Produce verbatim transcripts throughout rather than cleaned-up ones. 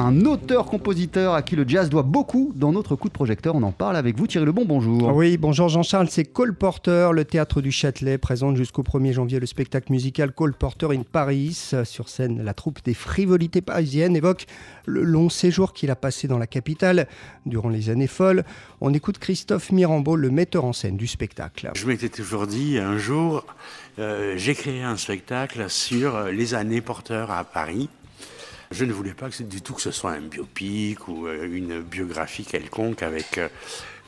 un auteur-compositeur à qui le jazz doit beaucoup dans notre coup de projecteur. On en parle avec vous, Thierry Lebon, bonjour. Oui, bonjour Jean-Charles, c'est Cole Porter. Le théâtre du Châtelet présente jusqu'au premier janvier le spectacle musical Cole Porter in Paris. Sur scène, la troupe des frivolités parisiennes évoque le long séjour qu'il a passé dans la capitale durant les années folles. On écoute Christophe Mirambeau, le metteur en scène du spectacle. Je m'étais toujours dit, un jour, euh, j'ai créé un spectacle sur les années Porter à Paris. Je ne voulais pas que, du tout que ce soit un biopic ou une biographie quelconque avec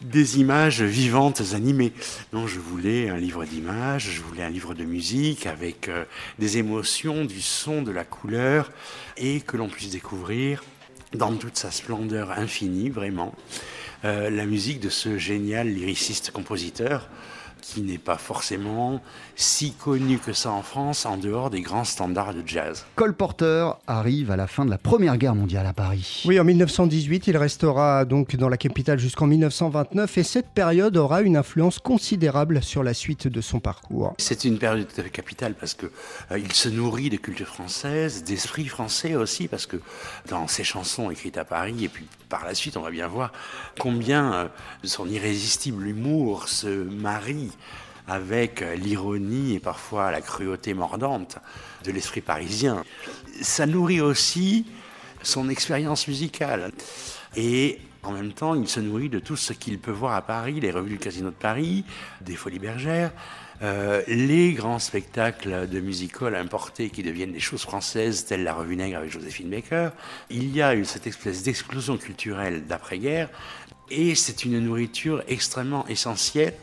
des images vivantes animées. Non, je voulais un livre d'images, je voulais un livre de musique avec des émotions, du son, de la couleur et que l'on puisse découvrir dans toute sa splendeur infinie, vraiment, euh, la musique de ce génial lyriciste-compositeur qui n'est pas forcément si connu que ça en France, en dehors des grands standards de jazz. Cole Porter arrive à la fin de la Première Guerre mondiale à Paris. Oui, en mille neuf cent dix-huit, il restera donc dans la capitale jusqu'en mille neuf cent vingt-neuf et cette période aura une influence considérable sur la suite de son parcours. C'est une période capitale parce qu'il euh, se nourrit de culture française, d'esprit français aussi, parce que dans ses chansons écrites à Paris, et puis par la suite, on va bien voir combien euh, son irrésistible humour se marie avec l'ironie et parfois la cruauté mordante de l'esprit parisien. Ça nourrit aussi son expérience musicale. Et en même temps, il se nourrit de tout ce qu'il peut voir à Paris, les revues du Casino de Paris, des Folies Bergères, euh, les grands spectacles de music-halls importés qui deviennent des choses françaises, telles la Revue Nègre avec Joséphine Baker. Il y a eu cette espèce d'explosion culturelle d'après-guerre et c'est une nourriture extrêmement essentielle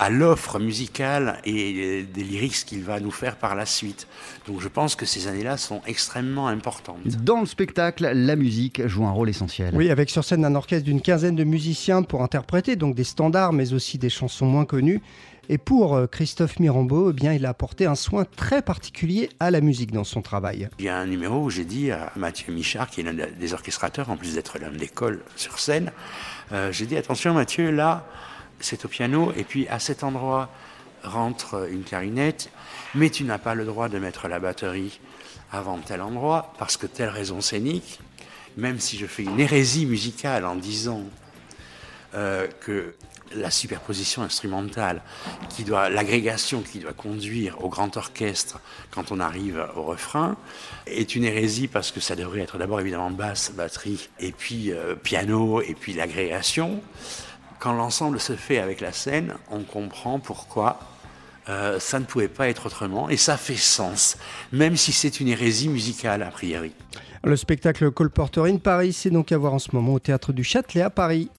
à l'offre musicale et des lyrics qu'il va nous faire par la suite. Donc je pense que ces années-là sont extrêmement importantes. Dans le spectacle, la musique joue un rôle essentiel. Oui, avec sur scène un orchestre d'une quinzaine de musiciens pour interpréter donc des standards, mais aussi des chansons moins connues. Et pour Christophe Mirambeau, eh bien, il a apporté un soin très particulier à la musique dans son travail. Il y a un numéro où j'ai dit à Mathieu Michard, qui est l'un des orchestrateurs, en plus d'être l'homme d'école sur scène, euh, j'ai dit « Attention Mathieu, là, c'est au piano, et puis à cet endroit rentre une clarinette, mais tu n'as pas le droit de mettre la batterie avant tel endroit, parce que telle raison scénique, même si je fais une hérésie musicale en disant euh, que la superposition instrumentale, qui doit, l'agrégation qui doit conduire au grand orchestre quand on arrive au refrain, est une hérésie parce que ça devrait être d'abord évidemment basse, batterie, et puis euh, piano, et puis l'agrégation. Quand l'ensemble se fait avec la scène, on comprend pourquoi euh, ça ne pouvait pas être autrement et ça fait sens, même si c'est une hérésie musicale a priori. Le spectacle Cole Porter in Paris, c'est donc à voir en ce moment au théâtre du Châtelet à Paris.